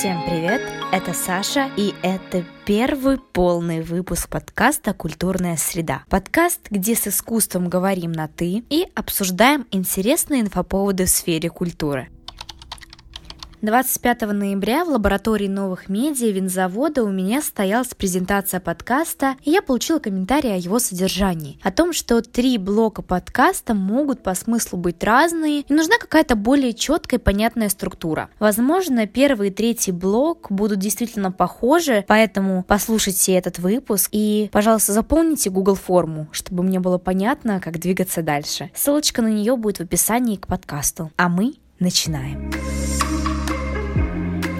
Всем привет, это Саша, и это первый полный выпуск подкаста «Культурная среда». Подкаст, где с искусством говорим на «ты» и обсуждаем интересные инфоповоды в сфере культуры. 25 ноября в лаборатории новых медиа Винзавода у меня состоялась презентация подкаста, и я получила комментарий о его содержании. О том, что 3 блока подкаста могут по смыслу быть разные, и нужна какая-то более четкая и понятная структура. Возможно, первый и третий блок будут действительно похожи, поэтому послушайте этот выпуск и, пожалуйста, заполните Google форму, чтобы мне было понятно, как двигаться дальше. Ссылочка на нее будет в описании к подкасту. А мы начинаем.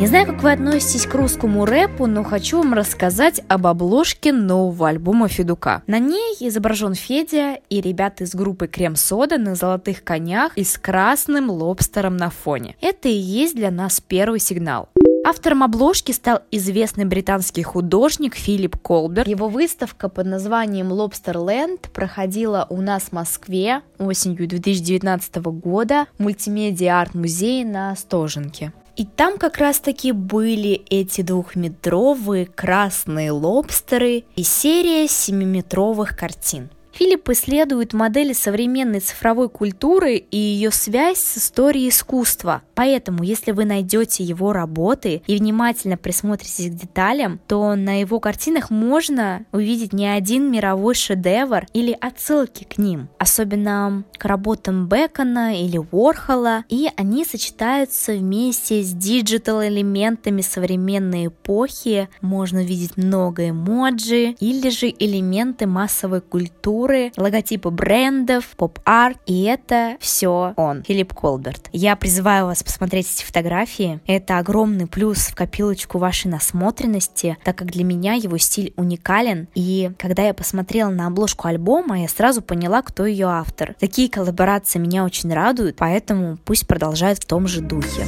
Не знаю, как вы относитесь к русскому рэпу, но хочу вам рассказать об обложке нового альбома Федука. На ней изображен Федя и ребята из группы Крем Сода на золотых конях и с красным лобстером на фоне. Это и есть для нас первый сигнал. Автором обложки стал известный британский художник Филип Колберт. Его выставка под названием «Лобстер Лэнд» проходила у нас в Москве осенью 2019 года в мультимедиа-арт-музее на Остоженке. И там как раз-таки были эти 2-метровые красные лобстеры и серия 7-метровых картин. Филипп исследует модели современной цифровой культуры и ее связь с историей искусства. Поэтому, если вы найдете его работы и внимательно присмотритесь к деталям, то на его картинах можно увидеть не один мировой шедевр или отсылки к ним, особенно к работам Бекона или Ворхола, и они сочетаются вместе с диджитал-элементами современной эпохи. Можно видеть много эмоджи или же элементы массовой культуры, логотипы брендов, поп-арт, и это все он, Филипп Колберт. Я призываю вас посмотреть эти фотографии. Это огромный плюс в копилочку вашей насмотренности, так как для меня его стиль уникален, и когда я посмотрела на обложку альбома, я сразу поняла, кто ее автор. Такие коллаборации меня очень радуют, поэтому пусть продолжают в том же духе.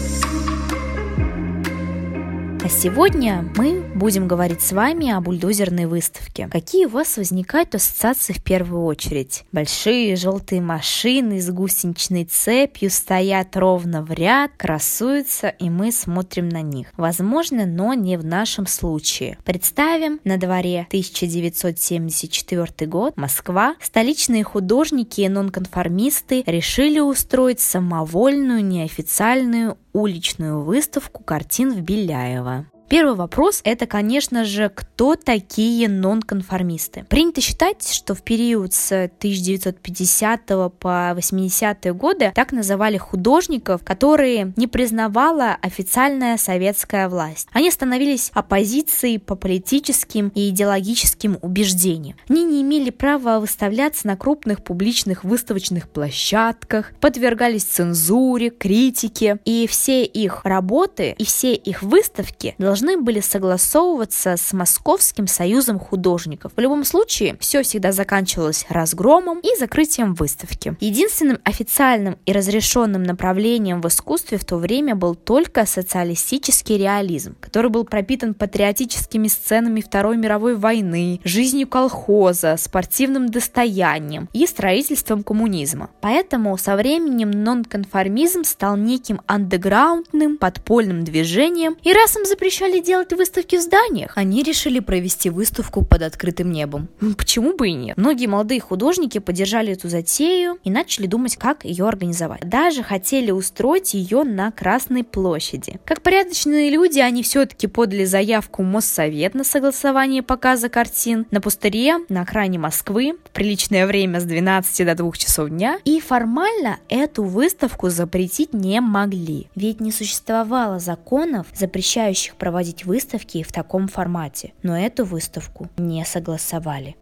А сегодня мы будем говорить с вами о бульдозерной выставке. Какие у вас возникают ассоциации в первую очередь? Большие желтые машины с гусеничной цепью стоят ровно в ряд, красуются, и мы смотрим на них. Возможно, но не в нашем случае. Представим, на дворе 1974 год, Москва. Столичные художники и нонконформисты решили устроить самовольную, неофициальную уличную выставку картин в Беляево. Первый вопрос – это, конечно же, кто такие нонконформисты? Принято считать, что в период с 1950 по 80-е годы так называли художников, которые не признавала официальная советская власть. Они становились оппозицией по политическим и идеологическим убеждениям. Они не имели права выставляться на крупных публичных выставочных площадках, подвергались цензуре, критике, и все их работы и все их выставки должны были согласовываться с Московским союзом художников. В любом случае, все всегда заканчивалось разгромом и закрытием выставки. Единственным официальным и разрешенным направлением в искусстве в то время был только социалистический реализм, который был пропитан патриотическими сценами Второй мировой войны, жизнью колхоза, спортивным достоянием и строительством коммунизма. Поэтому со временем нонконформизм стал неким андеграундным подпольным движением, и раз им запрещали делать выставки в зданиях, они решили провести выставку под открытым небом. Почему бы и нет? Многие молодые художники поддержали эту затею и начали думать, как ее организовать. Даже хотели устроить ее на Красной площади. Как порядочные люди, они все-таки подали заявку в Моссовет на согласование показа картин на пустыре на окраине Москвы в приличное время с 12 до 2 часов дня, и формально эту выставку запретить не могли. Ведь не существовало законов, запрещающих проводить выставки в таком формате, но эту выставку не согласовали.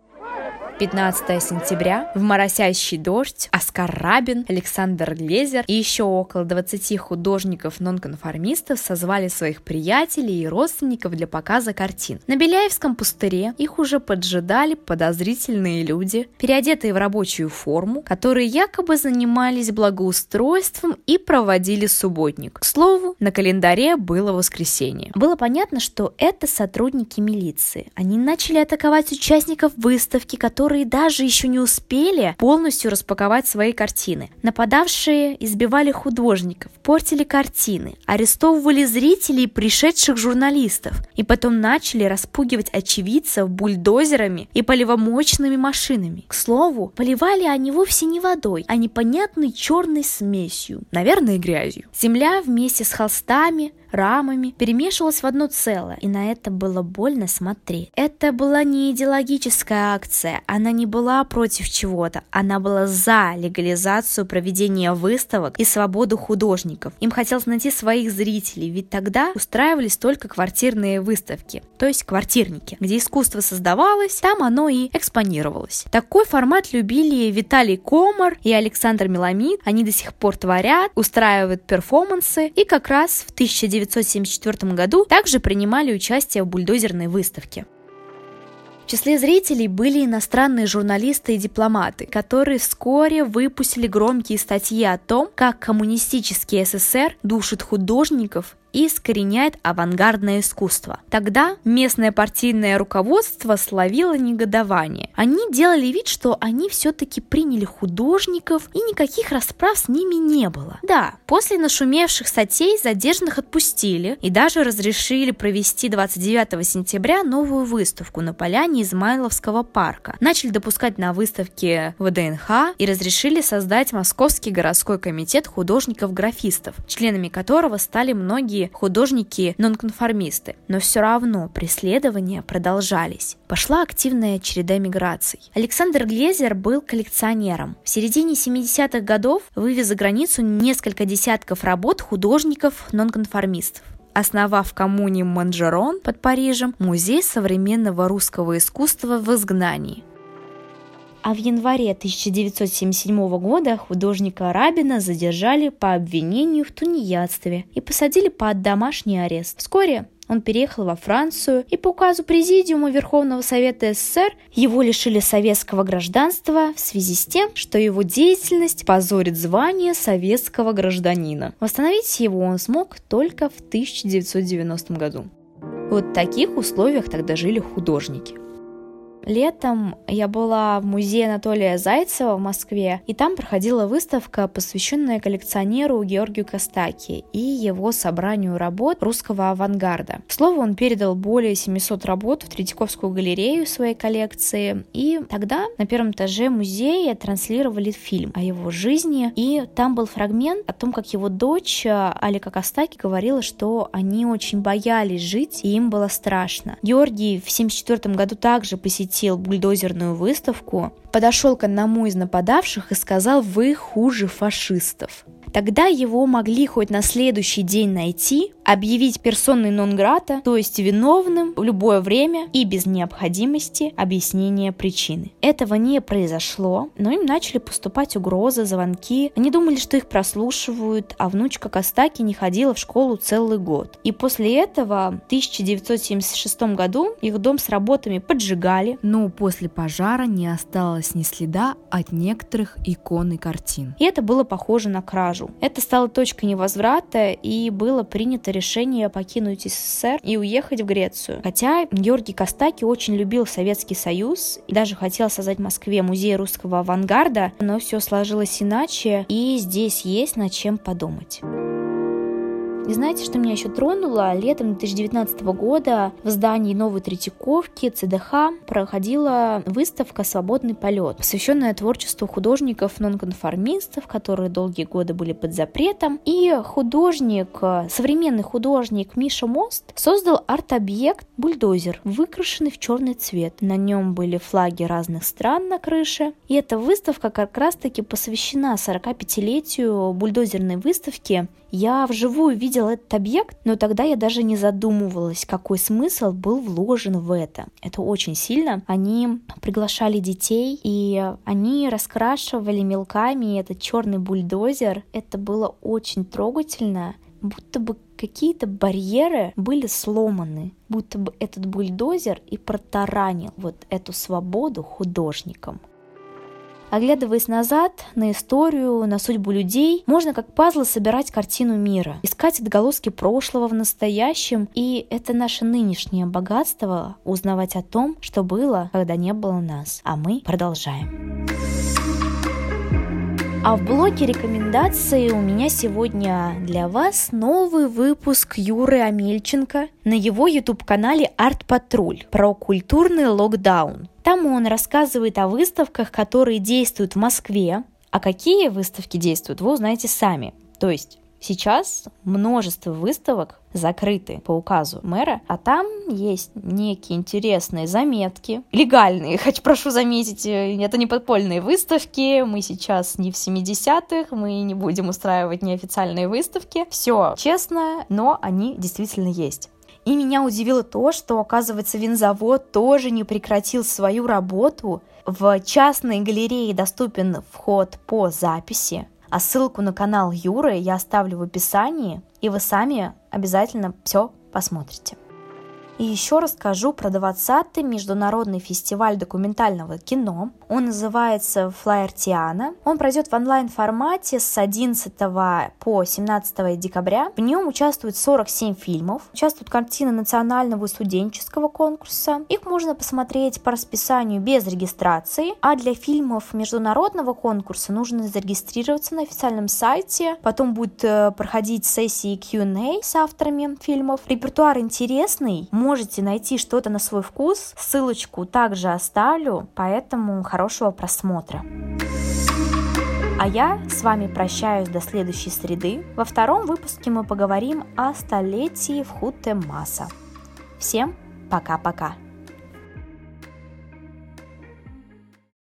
15 сентября, в моросящий дождь, Оскар Рабин, Александр Глезер и еще около 20 художников-нонконформистов созвали своих приятелей и родственников для показа картин. На Беляевском пустыре их уже поджидали подозрительные люди, переодетые в рабочую форму, которые якобы занимались благоустройством и проводили субботник. К слову, на календаре было воскресенье. Было понятно, что это сотрудники милиции. Они начали атаковать участников выставки, которые которые даже еще не успели полностью распаковать свои картины. Нападавшие избивали художников, портили картины, арестовывали зрителей и пришедших журналистов, и потом начали распугивать очевидцев бульдозерами и поливомоечными машинами. К слову, поливали они вовсе не водой, а непонятной черной смесью, наверное, грязью. Земля вместе с холстами, рамами перемешивалась в одно целое, и на это было больно смотреть. Это была не идеологическая акция, она не была против чего-то, она была за легализацию проведения выставок и свободу художников. Им хотелось найти своих зрителей, ведь тогда устраивались только квартирные выставки, то есть квартирники, где искусство создавалось, там оно и экспонировалось. Такой формат любили Виталий Комар и Александр Меламид, они до сих пор творят, устраивают перформансы, и как раз в 1974 году также принимали участие в бульдозерной выставке. В числе зрителей были иностранные журналисты и дипломаты, которые вскоре выпустили громкие статьи о том, как коммунистический СССР душит художников и искореняет авангардное искусство. Тогда местное партийное руководство словило негодование. Они делали вид, что они все-таки приняли художников, и никаких расправ с ними не было. Да, после нашумевших статей задержанных отпустили и даже разрешили провести 29 сентября новую выставку на поляне Измайловского парка. Начали допускать на выставке ВДНХ и разрешили создать Московский городской комитет художников-графистов, членами которого стали многие художники-нонконформисты, но все равно преследования продолжались. Пошла активная череда миграций. Александр Глезер был коллекционером. В середине 70-х годов вывез за границу несколько десятков работ художников-нонконформистов, основав в коммуне Монжерон под Парижем музей современного русского искусства в изгнании. А в январе 1977 года художника Рабина задержали по обвинению в тунеядстве и посадили под домашний арест. Вскоре он переехал во Францию, и по указу Президиума Верховного Совета СССР его лишили советского гражданства в связи с тем, что его деятельность позорит звание советского гражданина. Восстановить его он смог только в 1990 году. Вот в таких условиях тогда жили художники. Летом я была в музее Анатолия Зайцева в Москве, и там проходила выставка, посвященная коллекционеру Георгию Костаки и его собранию работ русского авангарда. К слову, он передал более 700 работ в Третьяковскую галерею своей коллекции, и тогда на первом этаже музея транслировали фильм о его жизни, и там был фрагмент о том, как его дочь Алика Костаки говорила, что они очень боялись жить, и им было страшно. Георгий в 1974 году также посетил бульдозерную выставку, подошел к одному из нападавших и сказал: «Вы хуже фашистов». Тогда его могли хоть на следующий день найти, объявить персоной нон-грата, то есть виновным в любое время и без необходимости объяснения причины. Этого не произошло, но им начали поступать угрозы, звонки. Они думали, что их прослушивают, а внучка Костаки не ходила в школу целый год. И после этого в 1976 году их дом с работами поджигали, но после пожара не осталось ни следа от некоторых икон и картин. И это было похоже на кражу. Это стало точкой невозврата, и было принято решение покинуть СССР и уехать в Грецию. Хотя Георгий Костаки очень любил Советский Союз и даже хотел создать в Москве музей русского авангарда, но все сложилось иначе, и здесь есть над чем подумать. И знаете, что меня еще тронуло? Летом 2019 года в здании Новой Третьяковки ЦДХ проходила выставка «Свободный полет», посвященная творчеству художников-нонконформистов, которые долгие годы были под запретом. И современный художник Миша Мост создал арт-объект «Бульдозер», выкрашенный в черный цвет. На нем были флаги разных стран на крыше. И эта выставка как раз-таки посвящена 45-летию бульдозерной выставки. Я вживую видела этот объект, но тогда я даже не задумывалась, какой смысл был вложен в это. Это очень сильно. Они приглашали детей, и они раскрашивали мелками этот черный бульдозер. Это было очень трогательно, будто бы какие-то барьеры были сломаны, будто бы этот бульдозер и протаранил вот эту свободу художникам. Оглядываясь назад на историю, на судьбу людей, можно как пазлы собирать картину мира, искать отголоски прошлого в настоящем, и это наше нынешнее богатство — узнавать о том, что было, когда не было нас. А мы продолжаем. А в блоке рекомендаций у меня сегодня для вас новый выпуск Юры Амельченко на его YouTube-канале ART патруль про культурный локдаун. Там он рассказывает о выставках, которые действуют в Москве. А какие выставки действуют, вы узнаете сами. То есть сейчас множество выставок закрыты по указу мэра, а там есть некие интересные заметки, легальные, прошу заметить, это не подпольные выставки, мы сейчас не в 70-х, мы не будем устраивать неофициальные выставки, все честно, но они действительно есть. И меня удивило то, что, оказывается, Винзавод тоже не прекратил свою работу, в частной галерее доступен вход по записи, а ссылку на канал Юры я оставлю в описании, и вы сами обязательно все посмотрите. И еще расскажу про 20-й международный фестиваль документального кино. Он называется «Флаэртиана». Он пройдет в онлайн-формате с 11 по 17 декабря. В нем участвуют 47 фильмов. Участвуют картины национального и студенческого конкурса. Их можно посмотреть по расписанию без регистрации. А для фильмов международного конкурса нужно зарегистрироваться на официальном сайте. Потом будут проходить сессии Q&A с авторами фильмов. Репертуар интересный. Можете найти что-то на свой вкус, ссылочку также оставлю, поэтому хорошего просмотра. А я с вами прощаюсь до следующей среды. Во втором выпуске мы поговорим о столетии Вхутемаса. Всем пока-пока!